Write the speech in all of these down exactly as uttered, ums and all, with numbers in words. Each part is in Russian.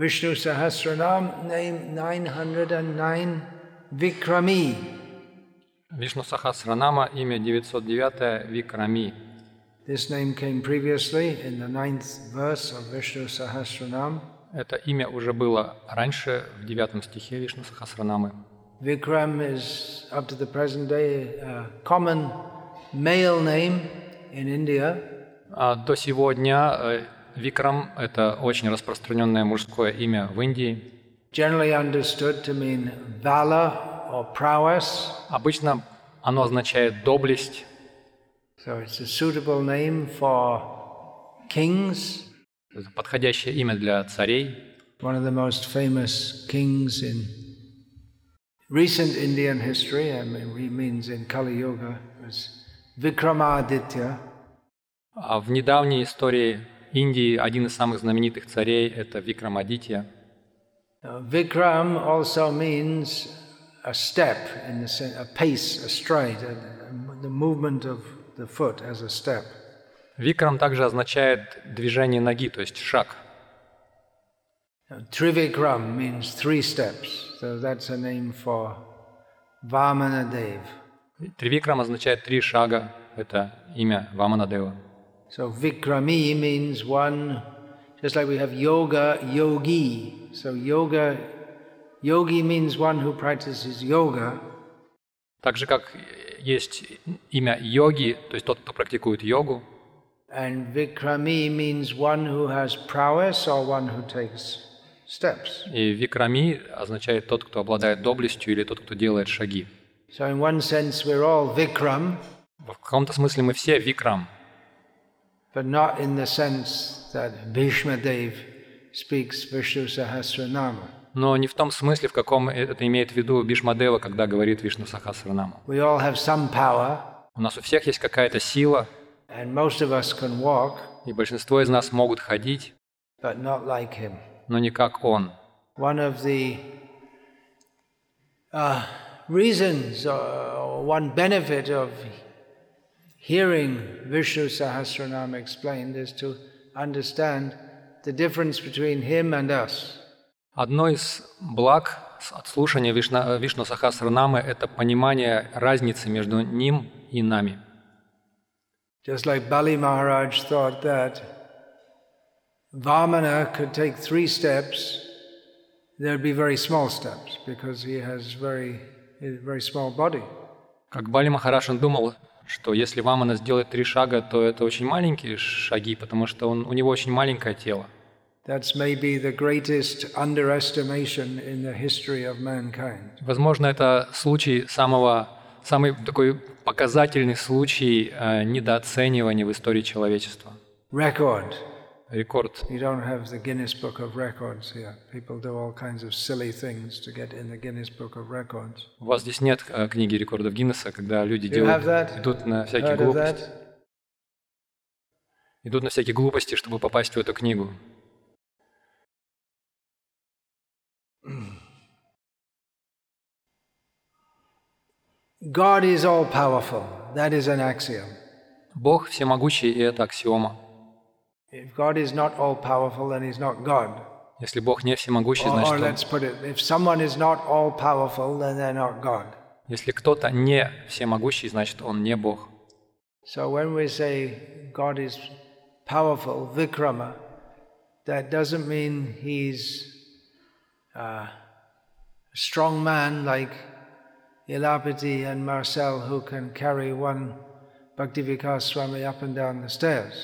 Vishnu Sahasranam, name nine hundred nine, Vikrami. Vishnu Sahasranama, имя девятьсот девятое, Vikrami. This name came previously in the ninth verse of Vishnu Sahasranam. Это имя уже было раньше в девятом стихе Вишну Сахасранамы. Vikram is up to the present day a common male name in India. А до сего дня Викрам это очень распространенное мужское имя в Индии. Generally understood to mean valor or prowess. Обычно оно означает доблесть. So it's a suitable name for kings. Это подходящее имя для царей. One of the most famous kings in recent Indian history, I mean, he means in Kali Yuga, was Vikramaditya. А в недавней истории Индии один из самых знаменитых царей это Викрамадитья. Vikram also means a step, in the sense, a pace, a stride, the movement of the foot as a step. Викрам также означает движение ноги, то есть шаг. Trivikram means three steps, so that's a name for Vamana Dev. Тривикрам означает три шага, это имя Ваманадева. So Vikrami means one, just like we have yoga, yogi. So yoga, yogi means one who practices yoga. Так же как есть имя йоги, то есть тот, кто практикует йогу. And Vikrami means one who has prowess or one who takes steps. И Викрами означает тот, кто обладает доблестью или тот, кто делает шаги. So in one sense we're all Vikram. В каком-то смысле мы все Викрам. But not in the sense that Bhishmadev speaks Vishnu Sahasranama. Но не в том смысле, в каком это имеет в виду Бхишмадева, когда говорит Вишну Сахасранама. We all have some power. У нас у всех есть какая-то сила. And most of us can walk, и большинство из нас могут ходить, but not like him. Но не как он. One of the uh, reasons, uh, one benefit of hearing Vishnu Sahasranam explained is to understand the difference between him and us. Одно из благ от слушания Вишна, Вишну Сахасранамы это понимание разницы между ним и нами. Just like Bali Maharaj thought that Vamana could take three steps, there'd be very small steps because he has very, very small body. Как Бали Махарадж он думал, что если Вамана сделает три шага, то это очень маленькие шаги, потому что он, у него очень маленькое тело. That's maybe the greatest underestimation in the history of mankind. Возможно, это случай самого Самый такой показательный случай э, недооценивания в истории человечества. Record. Рекорд. You don't have the Guinness Book of Records here. People do all kinds of silly things to get in the Guinness Book of Records. У вас здесь нет э, книги рекордов Гиннесса, когда люди делают, идут на всякие глупости. Идут на всякие глупости, чтобы попасть в эту книгу. God is all powerful. That is an axiom. Бог всемогущий, и это аксиома. If God is not all powerful, then he's not God. Если Бог не всемогущий, значит он... Or let's put it: if someone is not all powerful, then they're not God. Если кто-то не всемогущий, значит он не Бог. So when we say God is powerful, Vikrama, that doesn't mean he's a strong man like Ilapati and Marcel, who can carry one Bhaktivikas Swami up and down the stairs.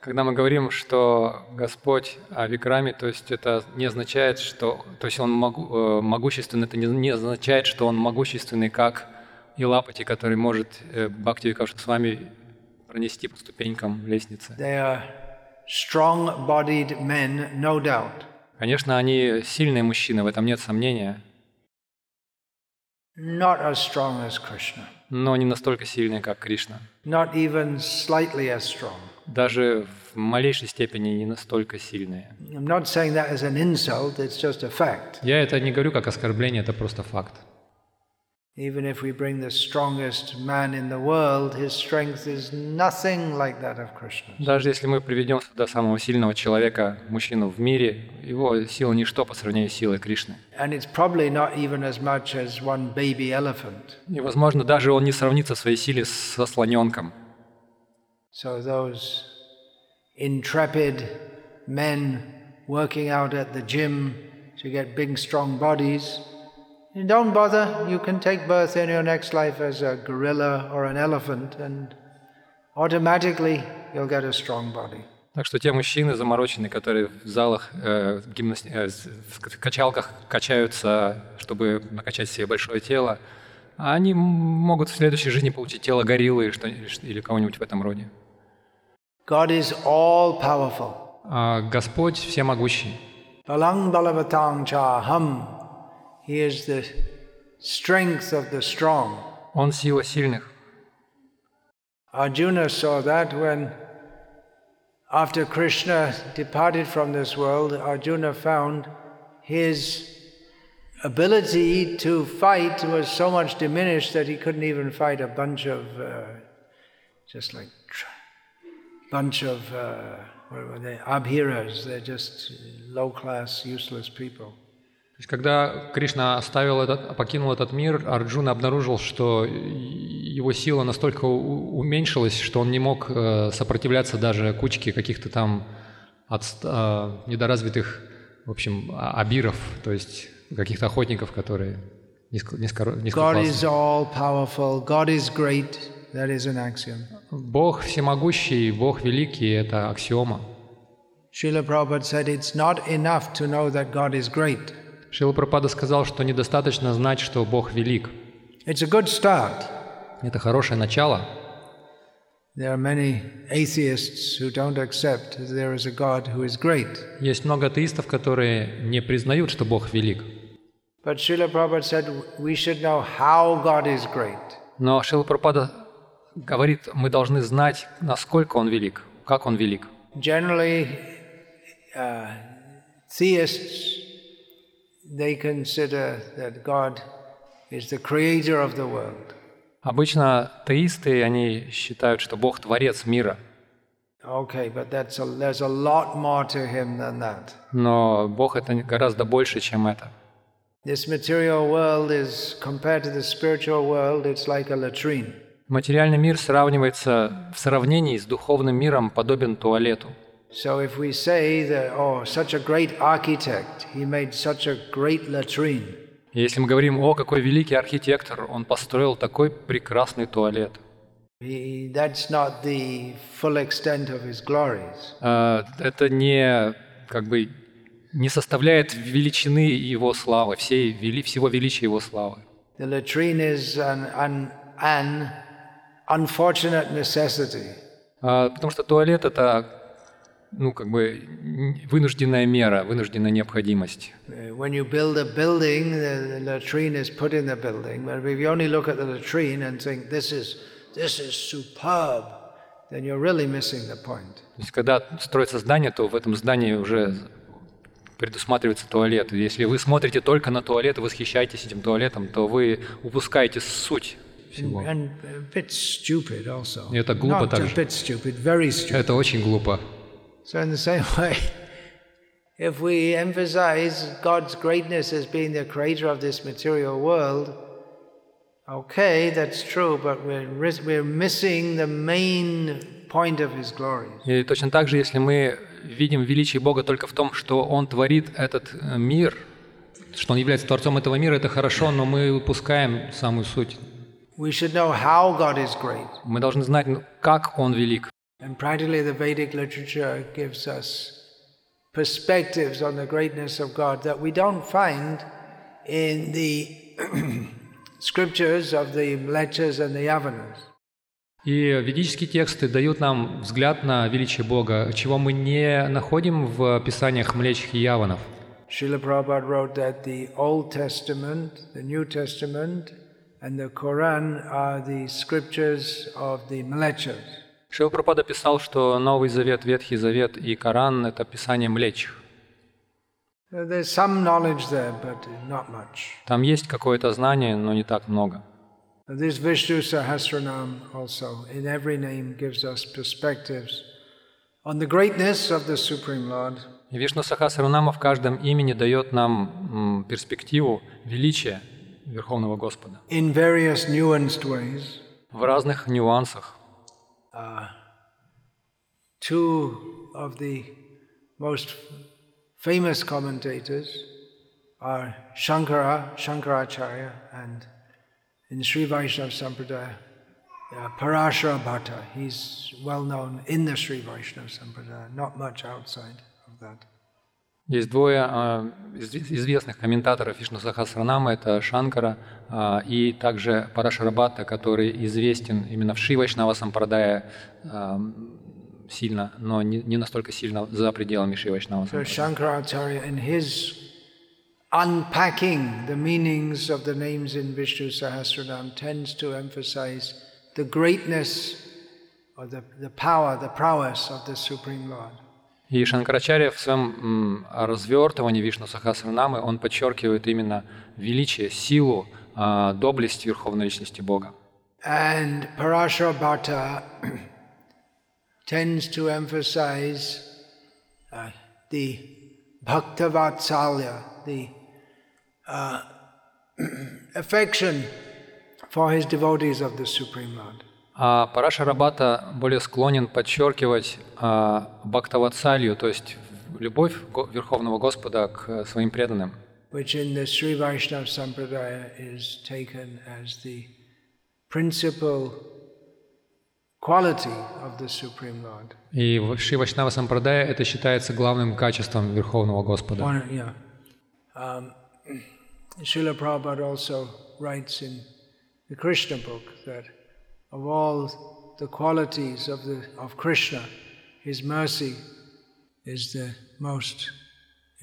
Когда мы говорим, что Господь о Викраме, то есть это не означает, что, то есть он могу, могущественный, это не, не означает, что он могущественный, как Илапати, который может Бхактивикашу Свами пронести по ступенькам лестницы. They are strong-bodied men, no doubt. Конечно, они сильные мужчины, в этом нет сомнения. Not as strong as Krishna. Но не настолько сильный, как Кришна. Not even slightly as strong. Даже в малейшей степени не настолько сильные. I'm not saying that as an insult, it's just a fact. Я это не говорю как оскорбление, это просто факт. Even if we bring the strongest man in the world, his strength is nothing like that of Krishna. Даже если мы приведем сюда самого сильного человека, мужчину в мире, его сила ничто по сравнению с силой Кришны. And it's probably not even as much as one baby elephant. И возможно, даже он не сравнится в своей силе со слоненком. So those intrepid men working out at the gym to get big, strong bodies. Don't bother, you can take birth in your next life as a gorilla or an elephant, and automatically you'll get a strong body. Так что те мужчины замороченные, которые в залах, э, в, гимна... э, в качалках качаются, чтобы накачать себе большое тело, они могут в следующей жизни получить тело гориллы или, что... или кого-нибудь в этом роде. God is all powerful. А Господь всемогущий. Balang balavatang chaham. He is the strength of the strong. Он сила сильных. Arjuna saw that when, after Krishna departed from this world, Arjuna found his ability to fight was so much diminished that he couldn't even fight a bunch of, uh, just like, bunch of, uh, what were they, abhiras. They're just low-class, useless people. То есть, когда Кришна оставил этот, покинул этот мир, Арджуна обнаружил, что его сила настолько уменьшилась, что он не мог сопротивляться даже кучке каких-то там от, недоразвитых, в общем, абиров, то есть каких-то охотников, которые низко, низко, низкоклассные. Бог всемогущий, Бог великий – это аксиома. Srila Prabhupada said, it's not enough to know that God is great. Шрила Прабхупада сказал, что недостаточно знать, что Бог велик. It's a good start. Это хорошее начало. Есть много атеистов, которые не признают, что Бог велик. Но Шрила Прабхупада говорит, мы должны знать, насколько Он велик, как Он велик. Generally, uh, theists They consider that God is the creator of the world. Обычно атеисты, они считают, что Бог творец мира. Okay, but that's a, there's a lot more to him than that. Но Бог это гораздо больше, чем это. This material world is compared to the spiritual world, it's like a latrine. Материальный мир сравнивается в сравнении с духовным миром подобен туалету. So if we say that, oh, such a great architect, he made such a great latrine. Если мы говорим, о, какой великий архитектор, он построил такой прекрасный туалет. That's not the full extent of his glories. Это не, как бы, не составляет величины его славы, всей вели, всего величия его славы. The latrine is an, an, an unfortunate necessity. Потому что туалет это ну, как бы, вынужденная мера, вынужденная необходимость. То есть, когда строится здание, то в этом здании уже предусматривается туалет. Если вы смотрите только на туалет и восхищаетесь этим туалетом, то вы упускаете суть всего. И это глупо также. Это очень глупо. So in the same way, if we emphasize God's greatness as being the creator of this material world, okay, that's true, but we're, we're missing the main point of His glory. И точно так же, если мы видим величие Бога только в том, что Он творит этот мир, что Он является творцом этого мира, это хорошо, но мы упускаем самую суть. We should know how God is great. Мы должны знать, как Он велик. And practically the Vedic literature gives us perspectives on the greatness of God that we don't find in the scriptures of the Mlechas and the Yavanas. И ведические тексты дают нам взгляд на величие Бога, чего мы не находим в писаниях Млечьих и Яванов. Srila Prabhupada wrote that the Old Testament, the New Testament, and the Quran are the scriptures of the Mlechas. Шрила Прабхупада писал, что Новый Завет, Ветхий Завет и Коран – это писание млечьих. There, Там есть какое-то знание, но не так много. This Vishnu Sahasranam also, in every name, gives us perspectives on the greatness of the Supreme Lord. Вишну Сахасранама в каждом имени дает нам перспективу величия Верховного Господа. In various nuanced ways. В разных нюансах. Uh, two of the most famous commentators are Shankara, Shankaracharya, and in Sri Vaishnava Sampradaya, uh, Parashara Bhatta. He's well known in the Sri Vaishnava Sampradaya, not much outside of that. Есть двое uh, из, известных комментаторов Вишну Сахасранама, это Шанкара uh, и также Парашара Бхатта, который известен именно в Шри Вайшнава Сампрадая uh, сильно, но не, не настолько сильно за пределами Шри Вайшнава Сампрадая. Unpacking the meanings of the names in Vishnu Sahasranam tends to emphasize the greatness or the, the power, the prowess of the Supreme Lord. И Шанкарачарья в своем развертывании Вишну Сахасранамы он подчеркивает именно величие, силу, доблесть Верховной Личности Бога. And Parashara Bhatta tends to emphasize uh, the Bhaktavatsala, the Uh, affection for his devotees of the Supreme Lord. А Парашара Бхатта более склонен подчеркивать бхактаватсалью, то есть любовь Верховного Господа к своим преданным. Which in the Sri Vaishnava Sampradaya is taken as the principal quality of the Supreme Lord. И в Шри Вайшнава Сампрадая это считается главным качеством Верховного Господа. One, yeah. um, Srila Prabhupada also writes in the Krishna book that of all the qualities of, the, of Krishna, his mercy is the most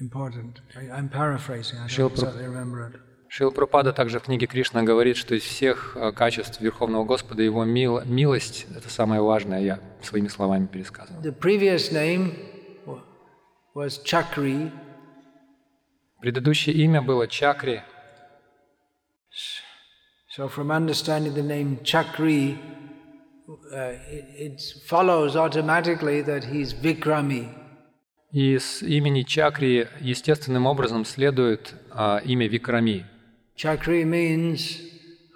important. I, I'm paraphrasing, I don't exactly remember it. Шрила Прабхупада также в книге Кришна говорит, что из всех качеств Верховного Господа его мил, милость — это самое важное, я своими словами пересказываю. The previous name was Chakri. Предыдущее имя было Чакри. So from understanding the name Chakri, uh, it, it follows automatically that he's Vikrami. И с имени Чакри естественным образом следует uh, имя Викрами. Chakri means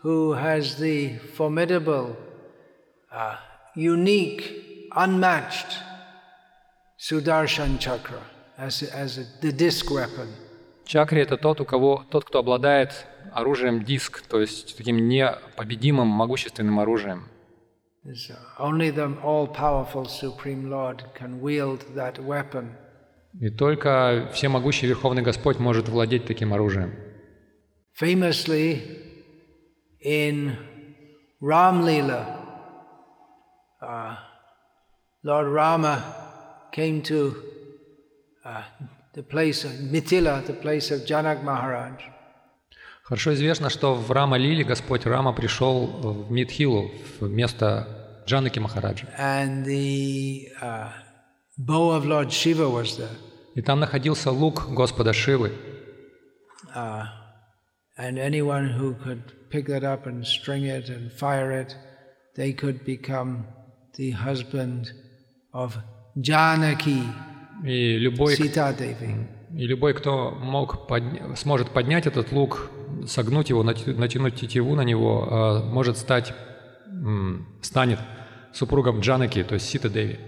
who has the formidable, uh, unique, unmatched Sudarshan Chakra as as a, the disc weapon. Чакри — это тот, у кого, тот, кто обладает оружием диск, то есть таким непобедимым, могущественным оружием. И только всемогущий Верховный Господь может владеть таким оружием. Famously in Ramlila, uh, Lord Rama came to uh, the place of Mithila, the place of Janak Maharaj. Хорошо известно, что в Рама-лиле Господь Рама пришел в Митхилу, в место Джанаки Махараджа. And the uh, bow of Lord Shiva was there. И там находился лук Господа Шивы. Uh, and anyone who could pick that up and string it and fire it, they could become the husband of Janaki. И любой, Сита Деви. И любой, кто мог подня- сможет поднять этот лук, согнуть его, натянуть тетиву на него, может стать, станет супругом Джанаки, то есть Сита Деви.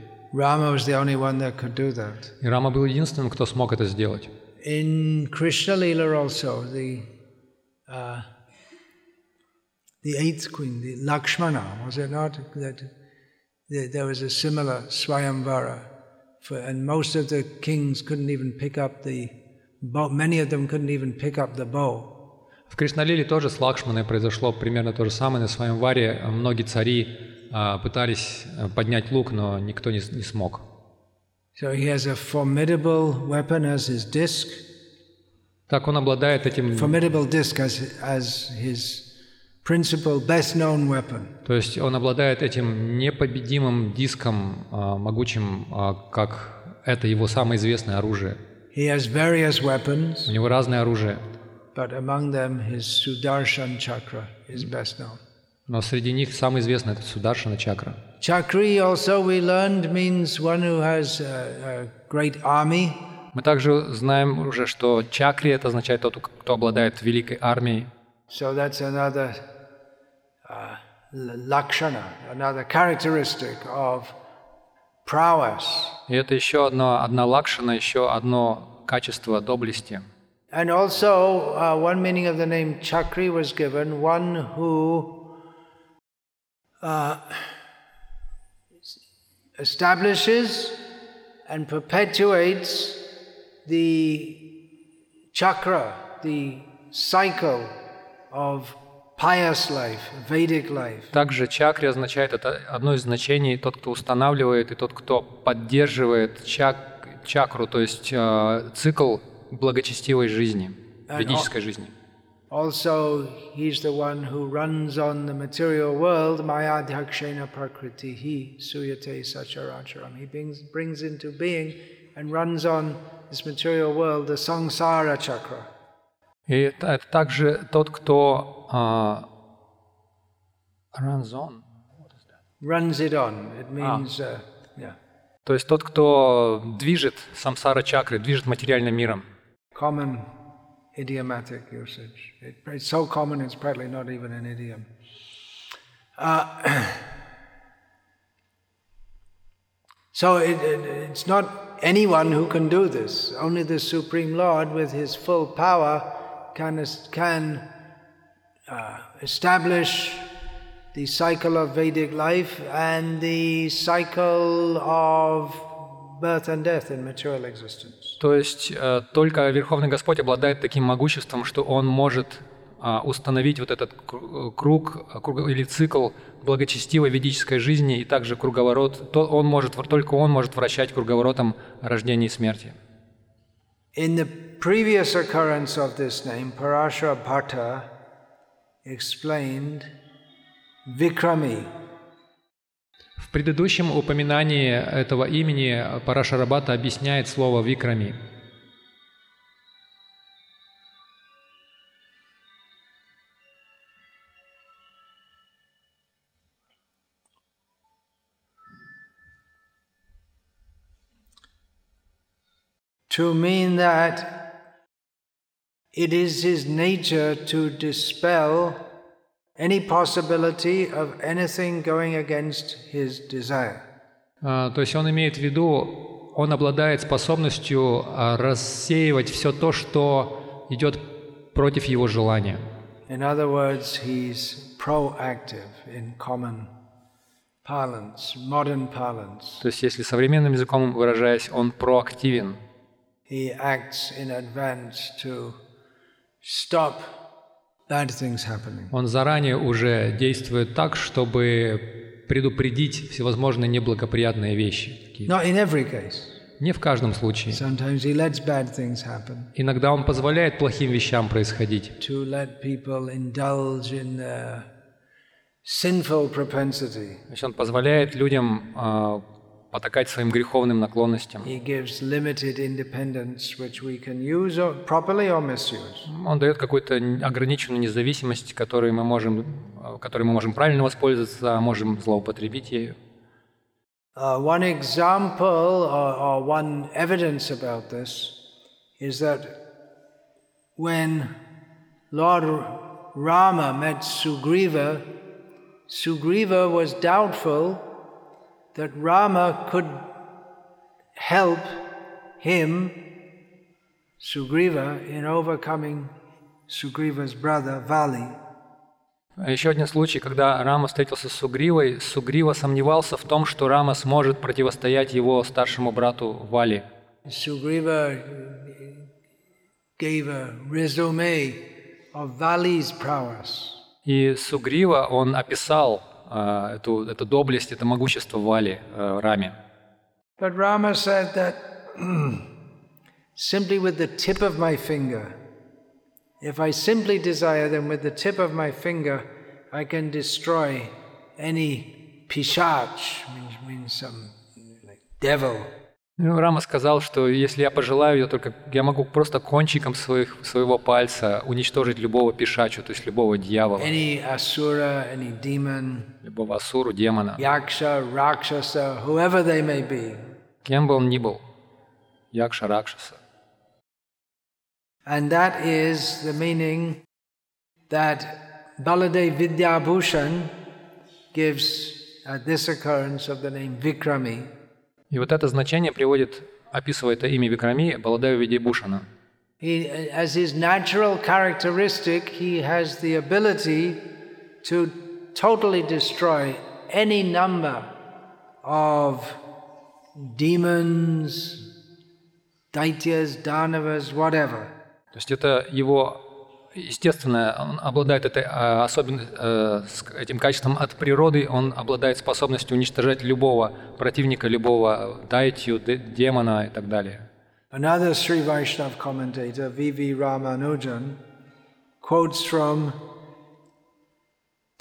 И Рама был единственным, кто смог это сделать. In Krishna Lila also, the, uh, the eighth queen, the Lakshmana, was it not? That there was a similar Swayamvara. And most of the kings couldn't even pick up the bow. Many of them couldn't even pick up the bow. В Кришналиле тоже с Лакшманой произошло примерно то же самое. На Свайамваре многие цари uh, пытались поднять лук, но никто не, не смог. So he has a formidable weapon as his disc. Так он обладает этим. Formidable disc as as his principal, best known weapon. То есть он обладает этим непобедимым диском, могучим, как это его самое известное оружие. He has various weapons. У него разное оружие. But among them his Sudarshan Chakra is best known. Но среди них самый известный это Сударшана Чакра. Chakri also we learned means one who has a, a great army. Мы также знаем уже, что Чакри это означает тот, кто обладает великой армией. So that's another uh, Lakshana, another characteristic of prowess. И это еще одно, одна Лакшана, еще одно качество доблести. And also uh, one meaning of the name Chakri was given one who uh, establishes and perpetuates the chakra, the cycle of pious life, Vedic life. Также чакри означает это одно из значений тот, кто устанавливает и тот, кто поддерживает чак, чакру, то есть э, цикл благочестивой жизни, ведической жизни. Also, he's the one who runs on the material world, Maya Dhakshena Prakriti, he Suyate Sacharacharam. He brings, brings into being and runs on this material world, the Samsara Chakra. И это, это также тот, кто uh, runs on. Runs it on. It means, ah. uh, yeah. То есть тот, кто движет Самсара Чакры, движет материальным миром. Common idiomatic usage. It, it's so common, it's probably not even an idiom. Uh, so it, it, it's not anyone who can do this. Only the Supreme Lord, with his full power, can, can uh, establish the cycle of Vedic life and the cycle of birth and death in material existence. То есть uh, только Верховный Господь обладает таким могуществом, что Он может uh, установить вот этот круг, круг или цикл благочестивой ведической жизни и также круговорот. То он может, только Он может вращать круговоротом рождения и смерти. In the previous occurrence of this name, Parashara Bhatta explained Vikrami. В предыдущем упоминании этого имени Парашара Бхатта объясняет слово Викрами. To mean that it is his nature to dispel any possibility of anything going against his desire. Uh, то есть он имеет в виду, он обладает способностью рассеивать все то, что идет против его желания. In other words, he's proactive in common parlance, modern parlance. То есть, если современным языком выражаясь, он проактивен. He acts in advance to stop bad things happening. Он заранее уже действует так, чтобы предупредить всевозможные неблагоприятные вещи. Not in every case. Не в каждом случае. Sometimes he lets bad things happen. Иногда он позволяет плохим вещам происходить. To let people indulge in their sinful propensity. То есть он позволяет людям uh, потакать своим греховным наклонностям. Он дает какую-то ограниченную независимость, которой мы можем, которой мы можем правильно воспользоваться, а можем злоупотребить ею. Uh, one example or, or one evidence about this is that when Lord Rama met Sugriva, Sugriva was doubtful that Rama could help him, Sugriva, in overcoming Sugriva's brother Vali. Еще один случай, когда Рама встретился с Сугривой, Сугрива сомневался в том, что Рама сможет противостоять его старшему брату Вали. Sugriva gave a resume of Vali's prowess. И Сугрива, он описал Uh, эту, эту доблесть, это могущество Вали, uh, Раме. But Rama said that simply with the tip of my finger, if I simply desire, then with the tip of my finger, I can destroy any pishach, means, means some like devil. Ну, Рама сказал, что если я пожелаю, я, только, я могу просто кончиком своих, своего пальца уничтожить любого пишачу, то есть любого дьявола. Any asura, any demon, любого асуру, демона. Yaksa, rakshasa, whoever they may be. Кем бы он ни был. Якша, ракшаса. And that is the meaning that Baladeva Vidyabhushana gives at this occurrence of the name Vikrami. И вот это значение приводит, описывает имя Викрами, Баладева Видьябхушана. As his natural characteristic, he has the ability to totally destroy any number of demons, daityas, dhanavas, whatever. То есть это его, естественно, он обладает этой, особенно, э, этим качеством от природы, он обладает способностью уничтожать любого противника, любого дайтью, де, демона и так далее. Another Sri Vaishnava commentator, ви ви. Ramanujan, quotes from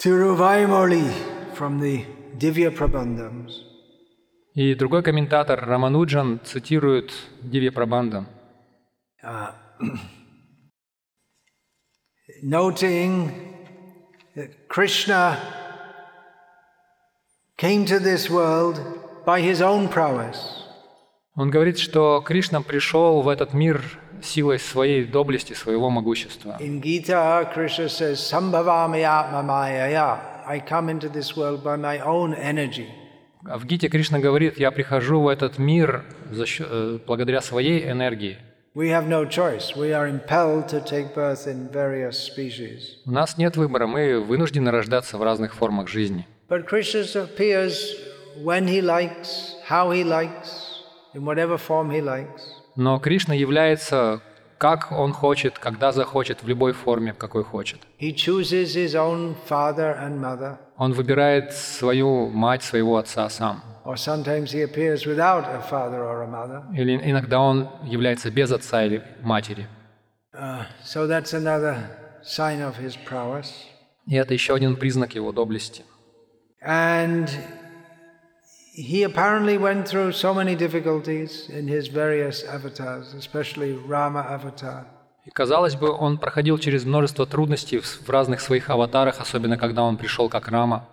Tiruvaimoli, from the Divya Prabandhams. И другой комментатор, Рамануджан, цитирует Дивья Прабандам. Uh, Noting that Krishna came to this world by his own prowess. Он говорит, что Кришна пришел в этот мир силой своей доблести, своего могущества. In Gita, Krishna says, "Sambhavami atmamayaya." I come into this world by my own energy. В Гите Кришна говорит: "Я прихожу в этот мир за счет, благодаря своей энергии." We have no choice. We are impelled to take birth in various species. У нас нет выбора, мы вынуждены рождаться в разных формах жизни. But Krishna appears when he likes, how he likes, in whatever form he likes. Но Кришна является, как он хочет, когда захочет, в любой форме, в какой хочет. He chooses his own father and mother. Он выбирает свою мать, своего отца сам. Or sometimes he appears without a father or a mother. Или иногда он является без отца или матери. Uh, so that's another sign of his prowess. И это еще один признак его доблести. And he apparently went through so many difficulties in his various avatars, especially Rama avatar. И казалось бы, он проходил через множество трудностей в разных своих аватарах, особенно когда он пришел как Рама.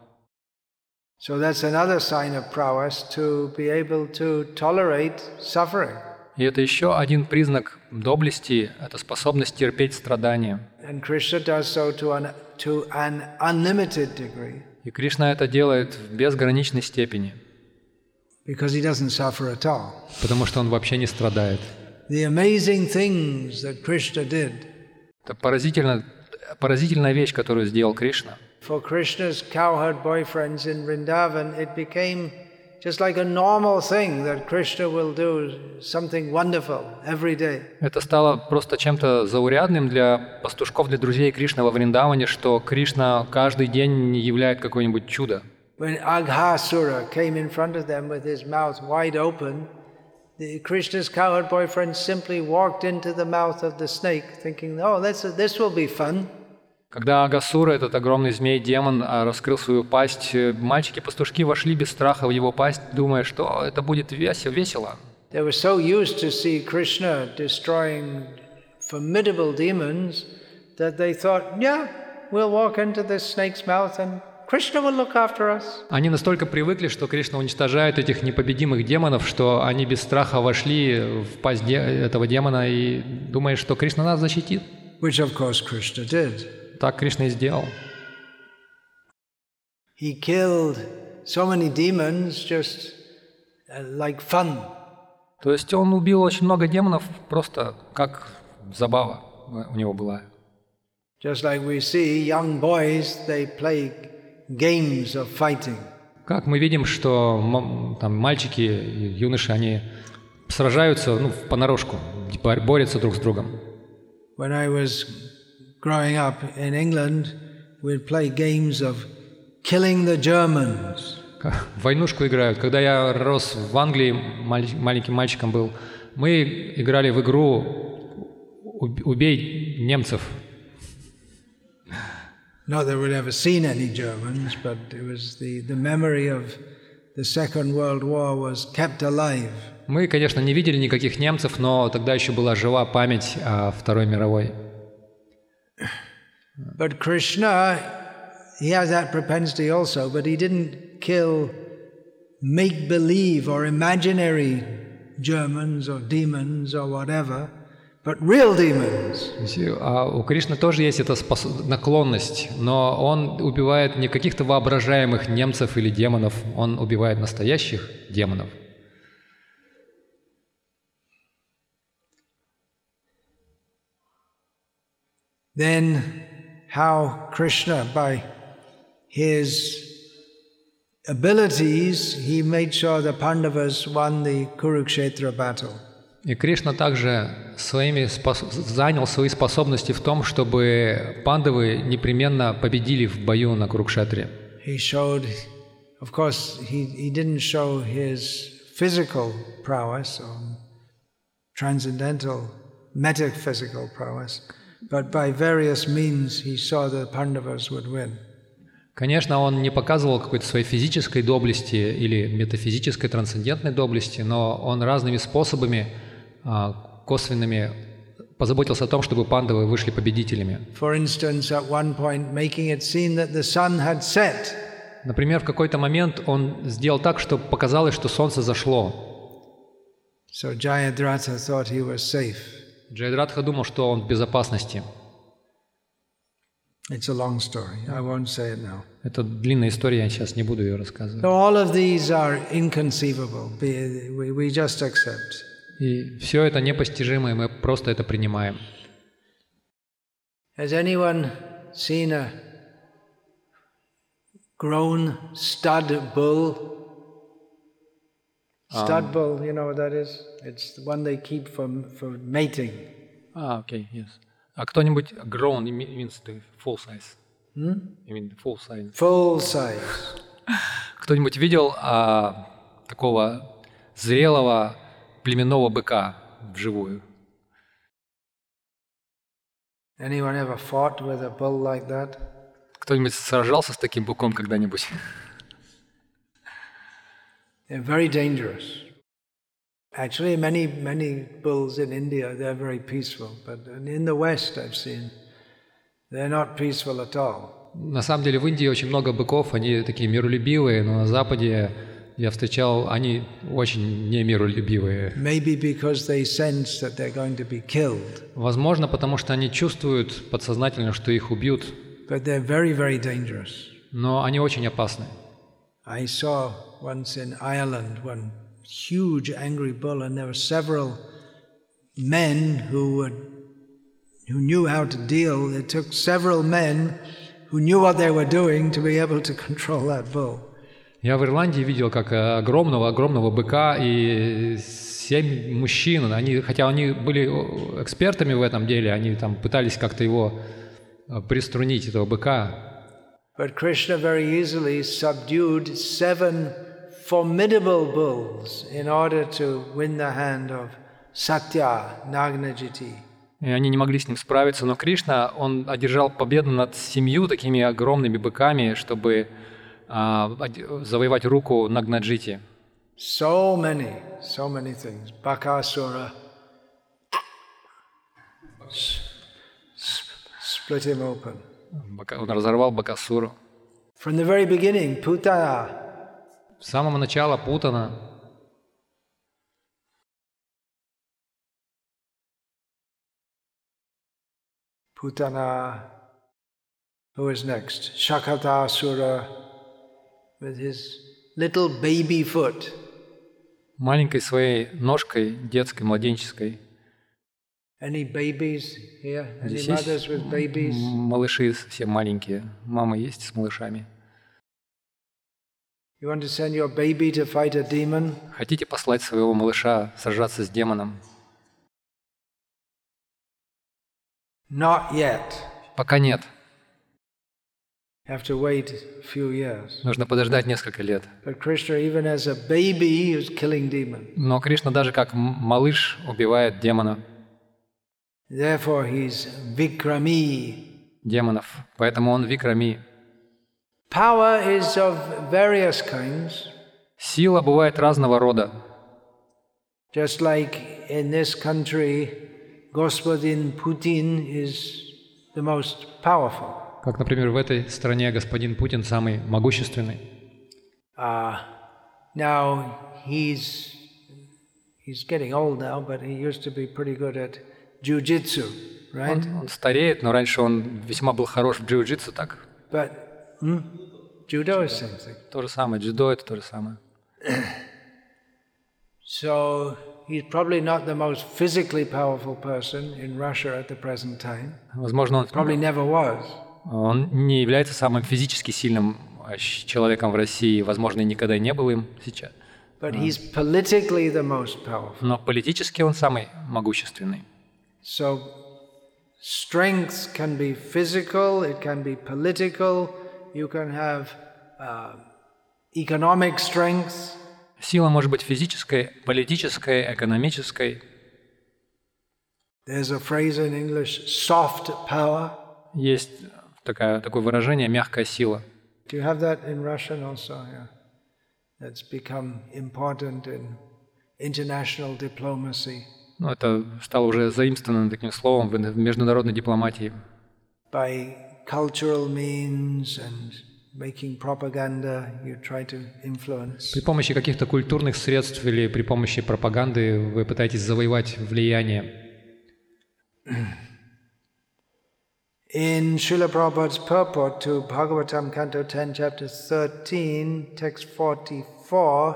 So that's another sign of prowess, to be able to tolerate suffering. И это еще один признак доблести – это способность терпеть страдания. And Krishna does so to an, to an unlimited degree. И Кришна это делает в безграничной степени. Because he doesn't suffer at all. Потому что он вообще не страдает. The amazing things that Krishna did. Это поразительно, поразительная вещь, которую сделал Кришна. For Krishna's cowherd boyfriends in Vrindavan, it became just like a normal thing that Krishna will do something wonderful every day. Это стало просто чем-то заурядным для пастушков, для друзей Кришны во Вриндаване, что Кришна каждый день являет какое-нибудь чудо. When Agha-sura came in front of them with his mouth wide open, the Krishna's cowherd boyfriend simply walked into the mouth of the snake, thinking, "Oh, this this will be fun." Когда Агасура, этот огромный змей-демон, раскрыл свою пасть, мальчики-пастушки вошли без страха в его пасть, думая, что это будет весело. Они настолько привыкли, что Кришна уничтожает этих непобедимых демонов, что они без страха вошли в пасть этого демона и думая, что Кришна нас защитит. Which of course Krishna did. Так Кришна и сделал. He killed so many demons just like fun. То есть он убил очень много демонов просто как забава у него была. Just like we see young boys, they play games of fighting. Как мы видим, что там мальчики, юноши, они сражаются, ну, понарошку, борются друг с другом. When I was growing up in England, we'd play games of killing the Germans. Войнушку играют. Когда я рос в Англии, маленьким мальчиком был, мы играли в игру «Убей немцев». Not that we'd ever seen any Germans, but it was the the memory of the Second World War was kept alive. Мы, конечно, не видели никаких немцев, но тогда еще была жива память о Второй мировой. But Krishna, he has that propensity also, but he didn't kill make-believe or imaginary Germans or demons or whatever, but real demons. У Кришны тоже есть эта наклонность, но он убивает не каких-то воображаемых немцев или демонов, он убивает настоящих демонов. Then how Krishna, by his abilities, he made sure the Pandavas won the Kurukshetra battle. И Кришна также своими спос... занял свои способности в том, чтобы пандавы непременно победили в бою на Курукшетре. He showed, of course, he, he didn't show his physical prowess or transcendental metaphysical prowess. But by various means he saw the Pandavas would win. Конечно, он не показывал какой-то своей физической доблести или метафизической трансцендентной доблести, но он разными способами косвенными позаботился о том, чтобы пандавы вышли победителями. For instance, at one point, making it seem that the sun had set. Например, в какой-то момент он сделал так, что показалось, что солнце зашло. So Jayadratha thought he was safe. Джайдратха думал, что он в безопасности. It's a long story. I won't say it now. Это длинная история, я сейчас не буду ее рассказывать. So all of these are inconceivable. We just accept. И все это непостижимо, и мы просто это принимаем. Has anyone seen a grown stud bull? Stud bull, you know what that is? It's the one they keep for for mating. Ah, okay, yes. А кто-нибудь grown means the full size. Hmm? I mean the full size. Full size. Кто-нибудь видел а, такого зрелого племенного быка вживую? Anyone ever fought with a bull like that? Кто-нибудь сражался с таким быком когда-нибудь? They're very dangerous. Actually, many, many bulls in India, they're very peaceful. But in the West, I've seen, they're not peaceful at all. На самом деле в Индии очень много быков, они такие миролюбивые, но на Западе я встречал, они очень не миролюбивые. Maybe because they sense that they're going to be killed. Возможно, потому что они чувствуют подсознательно, что их убьют. But they're very, very dangerous. Но они очень опасны. I saw once in Ireland one huge angry bull, and there were several men who would, who knew how to deal. It took several men who knew what they were doing to be able to control that bull. Я в Ирландии видел, как огромного, огромного быка и семь мужчин. Они, хотя они были экспертами в этом деле, они там пытались как-то его приструнить, этого быка. But Krishna very easily subdued seven formidable bulls in order to win the hand of Satya Nagnajiti. И они не могли с ним справиться, но Кришна, он одержал победу над семью такими огромными быками, чтобы а, завоевать руку Нагнаджити. So many, so many things. Bakasura. Split him open. Он разорвал Бакасуру. From the very beginning, Putana. С самого начала Путана. Putana. Who is next? Shakatasura with his little baby foot. Маленькой своей ножкой, детской, младенческой. Any babies here? Any mothers with babies? Малыши все маленькие. Мамы есть с малышами. You want to send your baby to fight a demon? Хотите послать своего малыша сражаться с демоном? Not yet. Пока нет. Have to wait a few years. Нужно подождать несколько лет. But Krishna, even as a baby, is killing demon. Но Кришна даже как малыш убивает демона. Therefore he's Vikrami. Демонов. Поэтому он Викрами. Power is of various kinds. Сила бывает разного рода. Just like in this country, господин Putin is the most powerful. Как, например, в этой стране господин Путин самый могущественный. Uh, now he's he's getting old now, but he used to be pretty good at jiu-jitsu, right? Он, он стареет, но раньше он весьма был хорош в джиу-джитсу, так? But hmm? judo is something. То же самое, джудо это то же самое. So he's probably not the most physically powerful person in Russia at the present time. Возможно, он probably never was. Он не является самым физически сильным человеком в России, возможно, и никогда не был им сейчас. But he's politically the most powerful. Но политически он самый могущественный. So strength can be physical, it can be political, you can have uh, economic strength. Сила может быть физической, политической, экономической. There's a phrase in English, soft power. Есть такая, такое выражение «мягкая сила». Do you have that in Russian also? Yeah. That's become important in international diplomacy. Ну, это стало уже заимствованным таким словом в международной дипломатии. By cultural means and making propaganda, you try to influence. При помощи каких-то культурных средств или при помощи пропаганды вы пытаетесь завоевать влияние. In Srila Prabhupada's purport to Bhagavatam, Canto ten, Chapter thirteen, Text forty-four,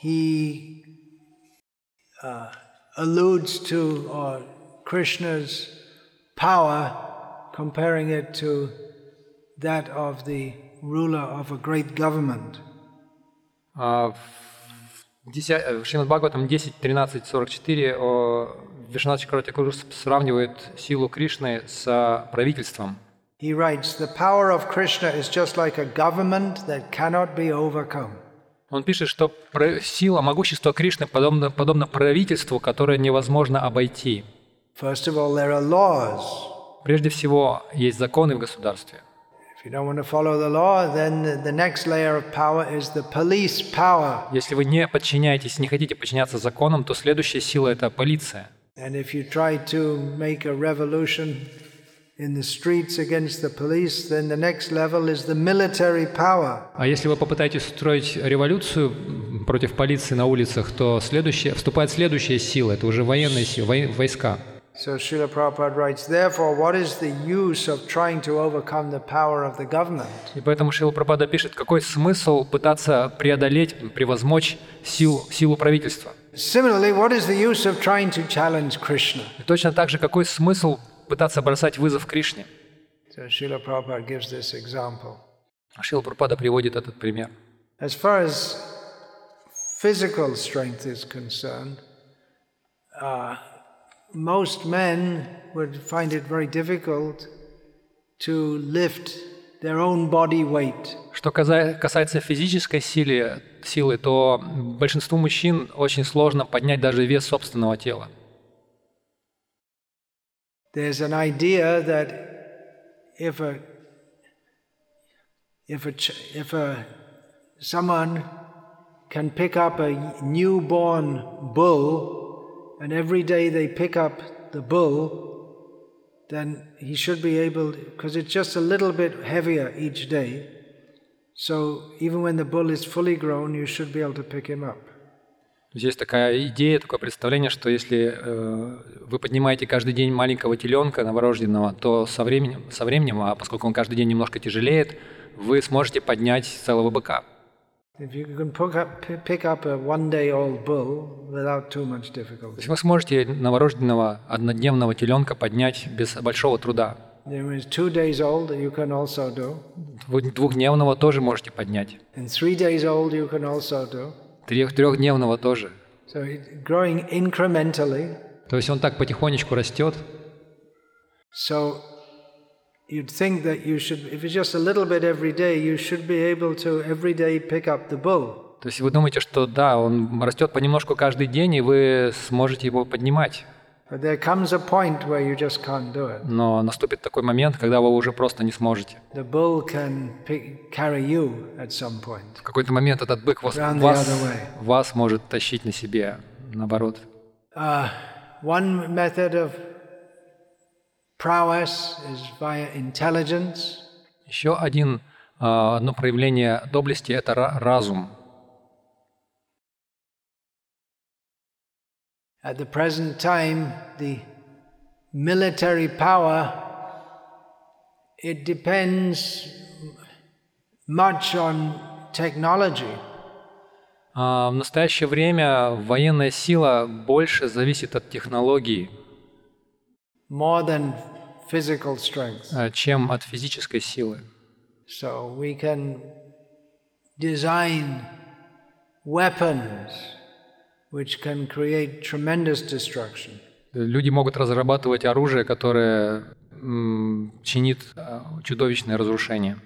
he uh, alludes to uh, Krishna's power, comparing it to that of the ruler of a great government. Uh, В Шримад Бхагаватам десять, тринадцать, сорок четыре Вишванатха Чакраварти сравнивает силу Кришны с правительством. He writes, the power of Krishna is just like a government that cannot be overcome. Он пишет, что сила, могущество Кришны подобно, подобно правительству, которое невозможно обойти. First of all, there are laws. Прежде всего, есть законы в государстве. Если вы не подчиняетесь, не хотите подчиняться законам, то следующая сила — это полиция. А если вы попытаетесь устроить революцию против полиции на улицах, то следующая, вступает следующая сила — это уже военные силы, войска. So Srila Prabhupada writes, therefore, what is the use of trying to overcome the power of the government? И поэтому Шрила Прабхупада пишет, какой смысл пытаться преодолеть, превозмочь силу, силу правительства? Similarly, what is the use of trying to challenge Krishna? И точно так же, какой смысл пытаться бросать вызов Кришне? So Srila Prabhupada gives this example. Шрила Прабхупада приводит этот пример. As far as physical strength is concerned, uh, most men would find it very difficult to lift their own body weight. Что касается физической силы, силы, то большинству мужчин очень сложно поднять даже вес собственного тела. There's an idea that if a if a if a someone can pick up a newborn bull and every day they pick up the bull, then he should be able, because it's just a little bit heavier each day, so even when the bull is fully grown, you should be able to pick him up. Здесь такая идея, такое представление, что если э, вы поднимаете каждый день маленького теленка новорожденного, то со временем, со временем, а поскольку он каждый день немножко тяжелеет, вы сможете поднять целого быка. Если вы сможете новорожденного однодневного теленка поднять без большого труда, двухдневного тоже можете поднять, трехдневного тоже. То есть он так потихонечку растет. You'd think that you should, if it's just a little bit every day, you should be able to every day pick up the bull. То есть вы думаете, что да, он растет понемножку каждый день, и вы сможете его поднимать. But there comes a point where you just can't do it. Но наступит такой момент, когда вы уже просто не сможете. The bull can pick, carry you at some point. В какой-то момент этот бык вас, вас, вас может тащить на себе наоборот? Uh, one method of prowess is via intelligence. Еще один, uh, одно проявление доблести – это разум. At the present time, the military power, it depends much on technology. Uh, в настоящее время военная сила больше зависит от технологий, more than physical strength. Uh, чем от физической силы. So we can design weapons which can create tremendous destruction. Люди могут разрабатывать оружие, которое м, чинит чудовищное разрушение.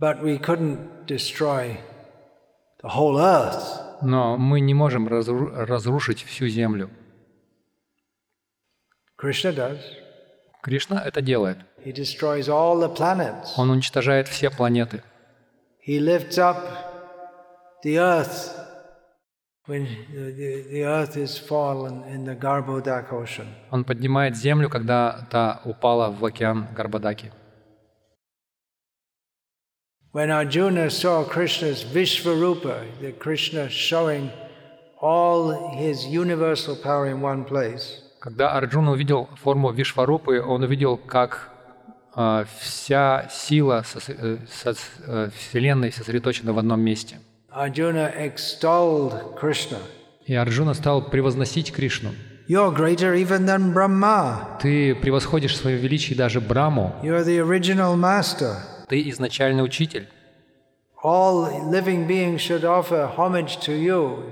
But we couldn't destroy the whole earth. Но мы не можем разру- разрушить всю землю. Krishna does. Кришна это делает. He destroys all the planets. Он уничтожает все планеты. He lifts up the earth. When the earth is fallen in the Garbhodak ocean. Он поднимает землю, когда та упала в океан Гарбодаки. When Arjuna saw Krishna's Vishvarupa, the Krishna showing all his universal power in one place. Когда Арджуна увидел форму Вишварупы, он увидел, как э, вся сила сос, э, сос, э, вселенной сосредоточена в одном месте. Arjuna extolled Krishna. И Арджуна стал превозносить Кришну. You're greater even than Brahma. Ты превосходишь в своем величии даже Браму. You're the original master. Ты изначальный учитель. All living beings should offer homage to you.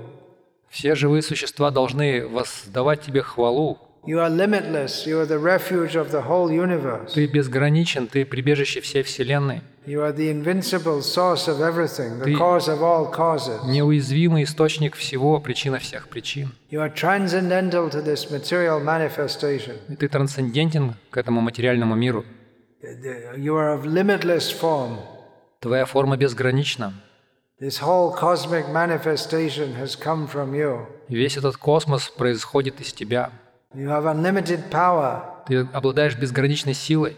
Все живые существа должны воздавать тебе хвалу. You are limitless. You are the refuge of the whole universe. Ты безграничен, ты прибежище всей вселенной. You are the invincible source of everything, the cause of all causes. Неуязвимый источник всего, причина всех причин. You are transcendental to this material manifestation. Ты трансцендентен к этому материальному миру. You are of limitless form. Твоя форма безгранична. This whole cosmic manifestation has come from you. Весь этот космос происходит из тебя. You have unlimited power. Ты обладаешь безграничной силой.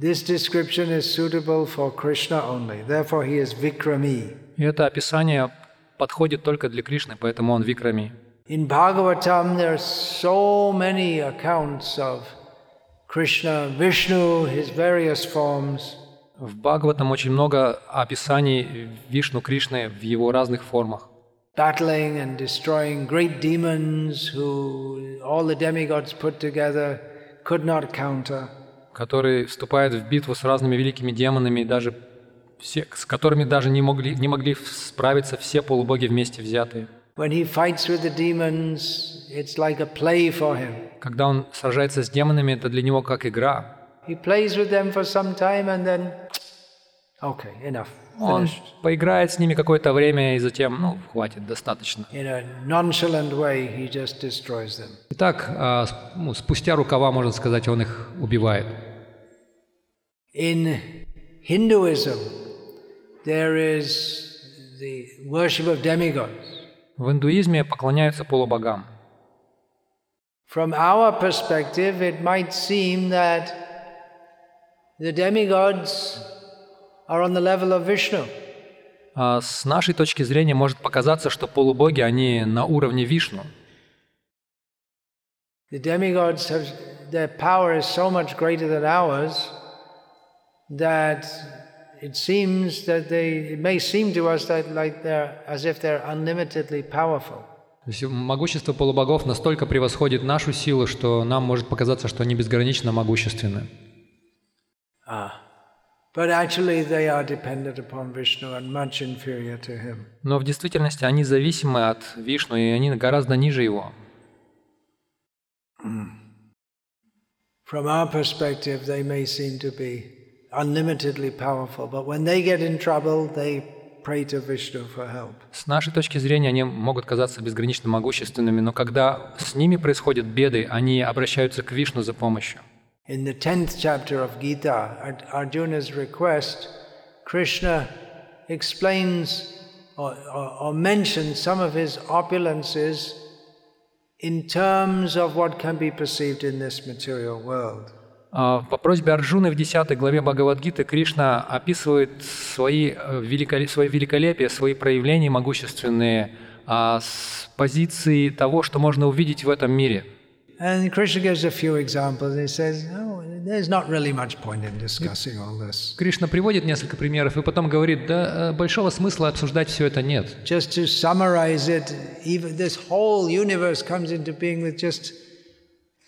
This description is suitable for Krishna only. Therefore, he is Vikrami. Это описание подходит только для Кришны, поэтому он Викрами. In Bhagavatam, there are so many accounts of Krishna, Vishnu, his various forms. В Бхагаватам очень много описаний Вишну, Кришны в его разных формах. Battling and destroying great demons who all the demigods put together could not counter. Которые вступают в битву с разными великими демонами, даже все, с которыми даже не могли, не могли справиться все полубоги вместе взятые. Когда он сражается с демонами, это для него как игра. Он поиграет с ними какое-то время и затем, ну, хватит, достаточно. Итак, ну, спустя рукава, можно сказать, он их убивает. In Hinduism, there is the worship of demigods. В индуизме поклоняются полубогам. From our perspective, it might seem that the demigods are on the level of Vishnu. Uh, с нашей точки зрения может показаться, что полубоги они на уровне Вишну. The demigods have their power is so much greater than ours. That it seems that they it may seem to us that like they're as if they're unlimitedly powerful. Могущество полубогов настолько превосходит нашу силу, что нам может показаться, что они безгранично могущественны. Ah, but actually they are dependent upon Vishnu and much inferior to him. Но в действительности они зависимы от Вишну и они гораздо ниже его. From our perspective, they may seem to be unlimitedly powerful, but when they get in trouble, they pray to Vishnu for help. С нашей точки зрения они могут казаться безгранично могущественными, но когда с ними происходят беды, они обращаются к Вишну за помощью. In the tenth chapter of Gita, at Arjuna's request, Krishna explains or, or, or mention some of his opulences in terms of what can be perceived in this material world. По просьбе Арджуны в десятой главе Бхагавад-гиты Кришна описывает свои великолепия, свои проявления могущественные с позиции того, что можно увидеть в этом мире. And Krishna gives a few examples. He says, "No, there's not really much point in discussing all this." Кришна приводит несколько примеров и потом говорит: да, большого смысла обсуждать все это нет. Just to summarize it, even this whole universe comes into being with just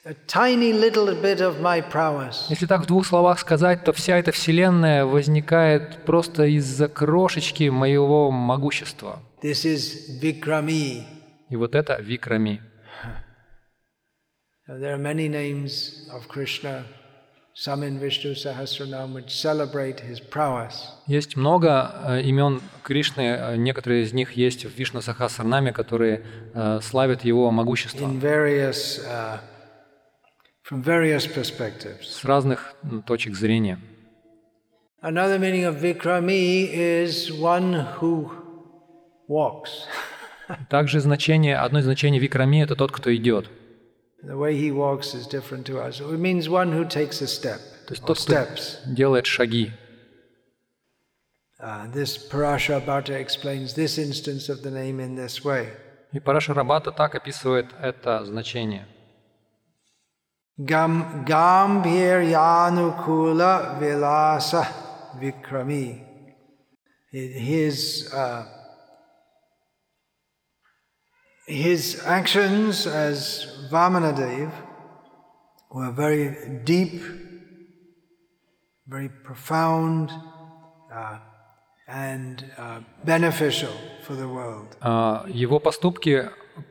a tiny little bit of my prowess. Если так в двух словах сказать, то вся эта вселенная возникает просто из-за крошечки моего могущества. This is Vikrami. И вот это Викрами. There are many names of Krishna, some in Vishnu Sahasranama, which celebrate his prowess. Есть много имен Кришны, некоторые из них есть в Вишну Сахасранаме, которые славят его могущество. In various, uh, from various perspectives. С разных точек зрения. Another meaning of Vikrami is one who walks. Также значение, одно из значений Викрами – это тот, кто идет. The way he walks is different to us. It means one who takes a step. То есть тот, кто делает шаги. This Parashara Bhatta explains this instance of the name in this way. И Parashara Bhatta так описывает это значение. Gam Gambhiryanukula Vilasa Vikrami. His uh, His actions as Vamanadev were very deep, very profound, uh, and uh, beneficial for the world. Его поступки,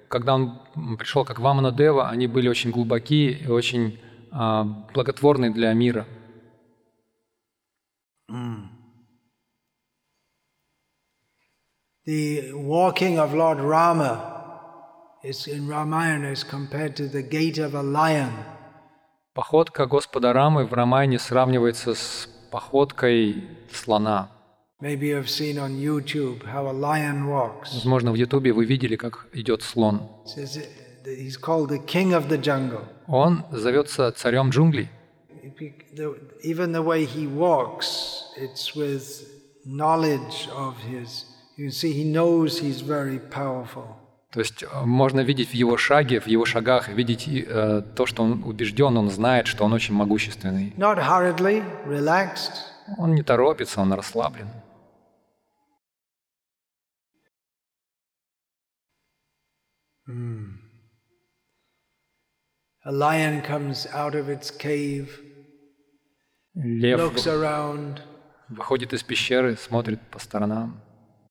когда он пришел как Ваманадева, они были очень глубоки и очень благотворны для мира. The walking of Lord Rama. It's in Ramayana is compared to the gait of a lion. Походка Господа Рамы в Рамайне сравнивается с походкой слона. Maybe you've seen on YouTube how a lion walks. Возможно, в Ютубе вы видели, как идет слон. He's called the king of the jungle. Он зовется царем джунглей. Even the way he walks, it's with knowledge of his. You see, he knows he's very powerful. То есть можно видеть в его шаге, в его шагах, видеть э, то, что он убежден, он знает, что он очень могущественный. Not hurriedly, relaxed. Он не торопится, он расслаблен. Mm. A lion comes out of its cave, Лев looks around. Выходит из пещеры, смотрит по сторонам.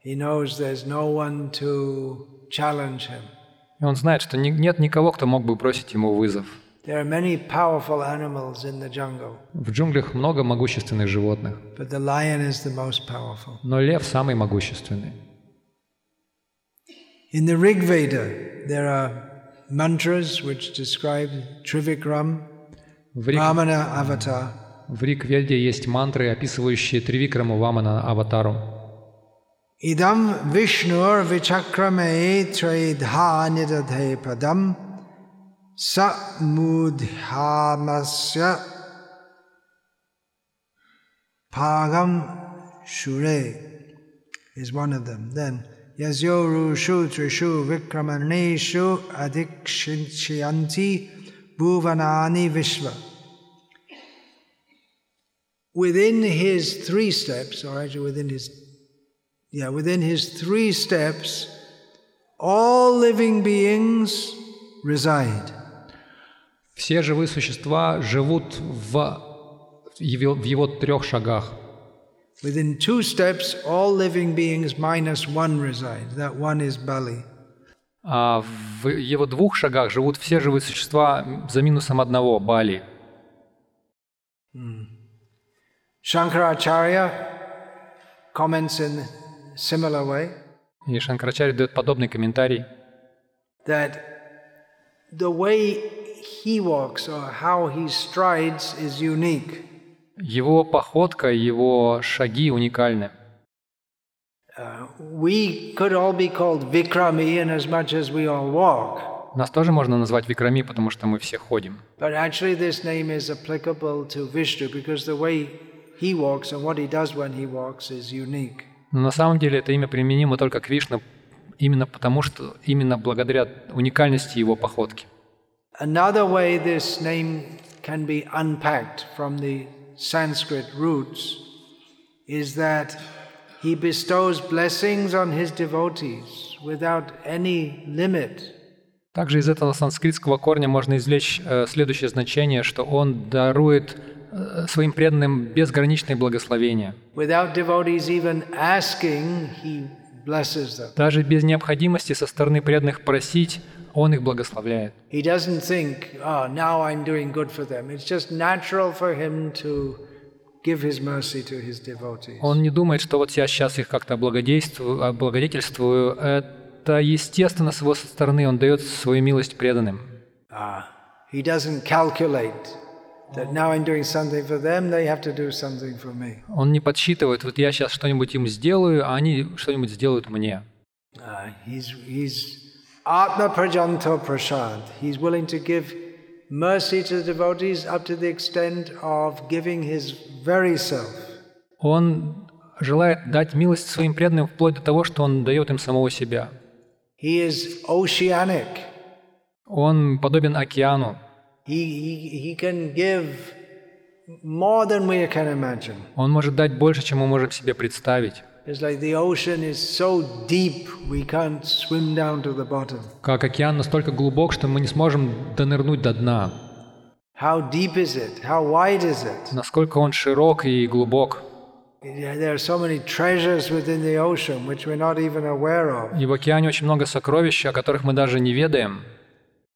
He knows there's no one to challenge him. И он знает, что нет никого, кто мог бы бросить ему вызов. There are many powerful animals in the jungle. В джунглях много могущественных животных. But the lion is the most powerful. Но лев самый могущественный. In the Rig Veda there are mantras which describe Trivikram, Vamana avatar. В Риг Веде есть мантры, описывающие Тривикраму, Вамана аватару. Idam Vishnur Vichakrame Traidha Nidadhe Padam Samudhamasya Pagam Shure is one of them. Then Yazyorushu Trishu Vikramaneshu Adikshinchianti Bhuvanani Vishva. Within his three steps, or actually within his Yeah, within his three steps, all living beings reside. Все живые существа живут в его, в его трех шагах. Within two steps, all living beings minus one reside. That one is Bali. А в его двух шагах живут все живые существа за минусом одного Бали. Shankaracharya comments in similar way. И Шанкарачарья дает подобный комментарий. That the way he walks or how he strides is unique. Его походка, его шаги уникальны. we could all be called Vikrami in as much as we all walk. Нас тоже можно назвать Викрами, потому что мы все ходим. But actually this name is applicable to Vishnu because the way he walks and what he does when he walks is unique. Но на самом деле это имя применимо только к Вишну, именно потому что именно благодаря уникальности его походки. Another way this name can be unpacked from the Sanskrit roots is that he bestows blessings on his devotees without any limit. Также из этого санскритского корня можно извлечь э, следующее значение, что он дарует э, своим преданным безграничные благословения. Without devotees even asking, he blesses them. Даже без необходимости со стороны преданных просить, он их благословляет. He doesn't think, oh, now I'm doing good for them. It's just natural for him to give his mercy to his devotees. Он не думает, что вот я сейчас их как-то благодетельствую. Это естественно с его стороны, он дает свою милость преданным. Ah, he doesn't calculate that now I'm doing something for them, they have to do something for me. Он не подсчитывает, вот я сейчас что-нибудь им сделаю, а они что-нибудь сделают мне. Ah, he's he's Atma Prajanto Prashant. He's willing to give mercy to the devotees up to the extent of giving his very self. Он желает дать милость своим преданным вплоть до того, что он дает им самого себя. He is oceanic. Он подобен океану. He, he, he can give more than we can imagine. Он может дать больше, чем мы можем себе представить. It's like the ocean is so deep we can't swim down to the bottom. Как океан настолько глубок, что мы не сможем донырнуть до дна. How deep is it? How wide is it? Насколько он широк и глубок. There are so many treasures within the ocean which we're not even aware of. И в океане очень много сокровищ, о которых мы даже не ведаем.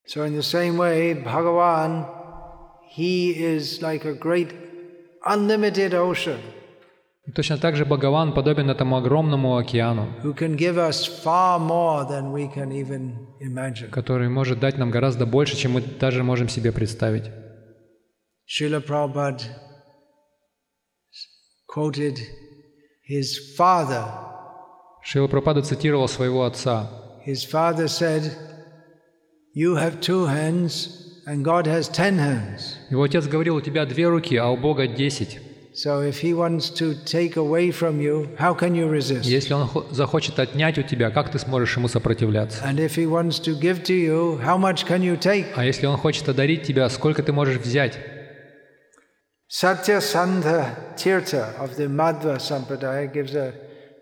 So in the same way, Bhagavan, he is like a great unlimited ocean. И точно так же Бхагаван подобен этому огромному океану, который может дать нам гораздо больше, чем мы даже можем себе представить. Шрила Прабхупада quoted his father. Шрила Прабхупада цитировал своего отца. His father said, "You have two hands, and God has ten hands." Его отец говорил: у тебя две руки, а у Бога десять. So if he wants to take away from you, how can you resist? Если он захочет отнять у тебя, как ты сможешь ему сопротивляться? And if he wants to give to you, how much can you take? А если он хочет одарить тебя, сколько ты можешь взять? Raghunatha Tirtha of the Madhva Sampradaya gives a,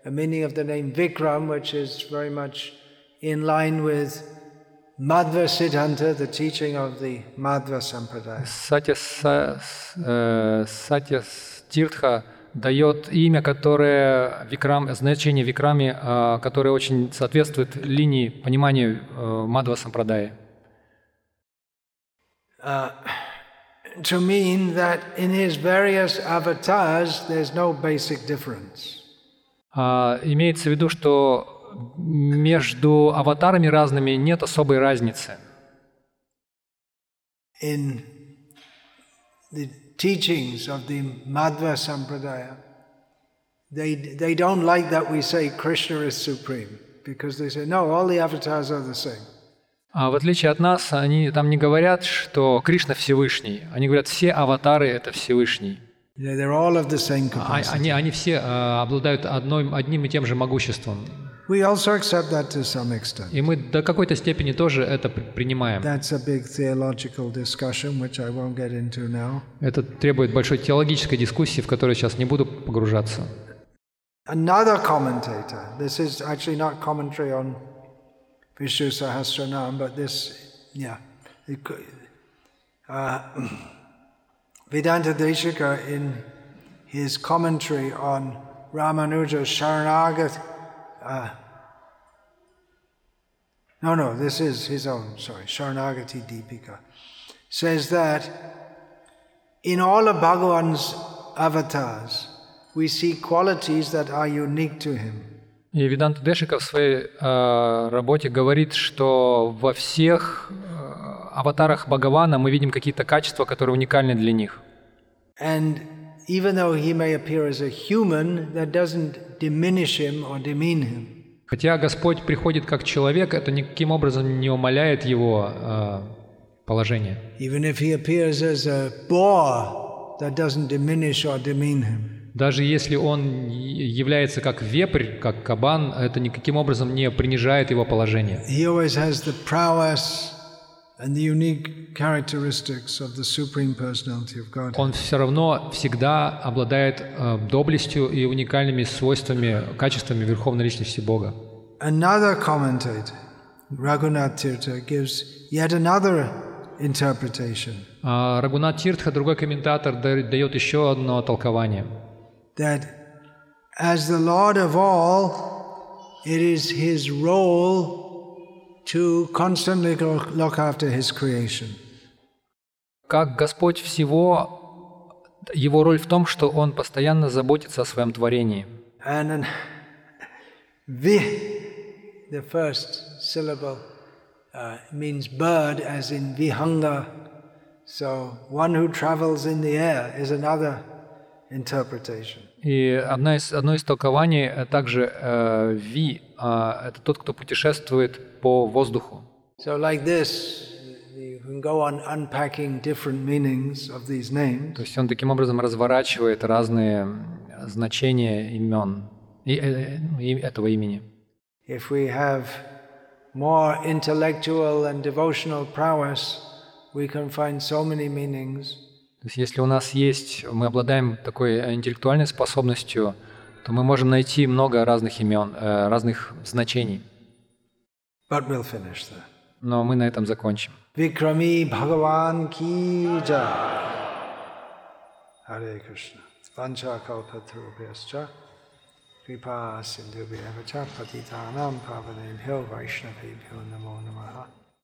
a meaning of the name Vikram, which is very much in line with Madhva Siddhanta, the teaching of the Madhva Sampradaya. Сатья Тиртха дает имя, которое Викрам, значение Викрами, которое очень соответствует линии понимания Мадва Сампрадая. Uh, to mean that in his various avatars there's no basic difference. Uh, имеется в виду, что между аватарами разными нет особой разницы. In the teachings of the Madhva Sampradaya, they they don't like that we say Krishna is supreme, because they say no, all the avatars are the same. А в отличие от нас, они там не говорят, что Кришна Всевышний. Они говорят, все аватары это Всевышний. They're all of the same capacity. Они они все обладают одной одним и тем же могуществом. We also accept that to some extent. И мы до какой-то степени тоже это принимаем. That's a big theological discussion, which I won't get into now. Это требует большой теологической дискуссии, в которую сейчас не буду погружаться. Another commentator. This is actually not commentary on Vishnu Sahasranama, but this, yeah. Uh, Vedanta Deshika in his commentary on Ramanuja's Sharanagati. Uh, No, no, this is his own, sorry, Sharanagati Deepika, says that in all of Bhagavan's avatars we see qualities that are unique to him. И Веданта Дешика в своей э, работе говорит, что во всех э, аватарах Бхагавана мы видим какие-то качества, которые уникальны для них. And even though he may appear as a human, that doesn't diminish him or demean him. Хотя Господь приходит как человек, это никаким образом не умаляет его э, положение. Даже если он является как вепрь, как кабан, это никаким образом не принижает его положение. Он все равно всегда обладает э, доблестью и уникальными свойствами, качествами Верховной Личности Бога. Another commentator, Raghunatha Tirtha, gives yet another interpretation. А Рагунат Тиртха, другой комментатор, дает еще одно толкование. That as the Lord of all, it is His role to constantly look after His creation. Как Господь всего, Его роль в том, что Он постоянно заботится о Своем творении. And the, the first syllable uh, means bird, as in vihanga. So one who travels in the air is another interpretation. И одно из, одно из толкований также э, «ви» э, – это тот, кто путешествует по воздуху. So like this, you can go on unpacking different meanings of these names. То есть он таким образом разворачивает разные значения имен, и, и, и этого имени. If we have more intellectual and devotional prowess, we can find so many meanings. То есть, если у нас есть, мы обладаем такой интеллектуальной способностью, то мы можем найти много разных имен, разных значений. But we'll finish that. Но мы на этом закончим. Vikrami Bhagavan Ki Jai. Hare Krishna. Vancha kalpatarubhyascha kripa sindhubhyeva cha patitanam pavanebhyo vaishnavebhyo namo namaha.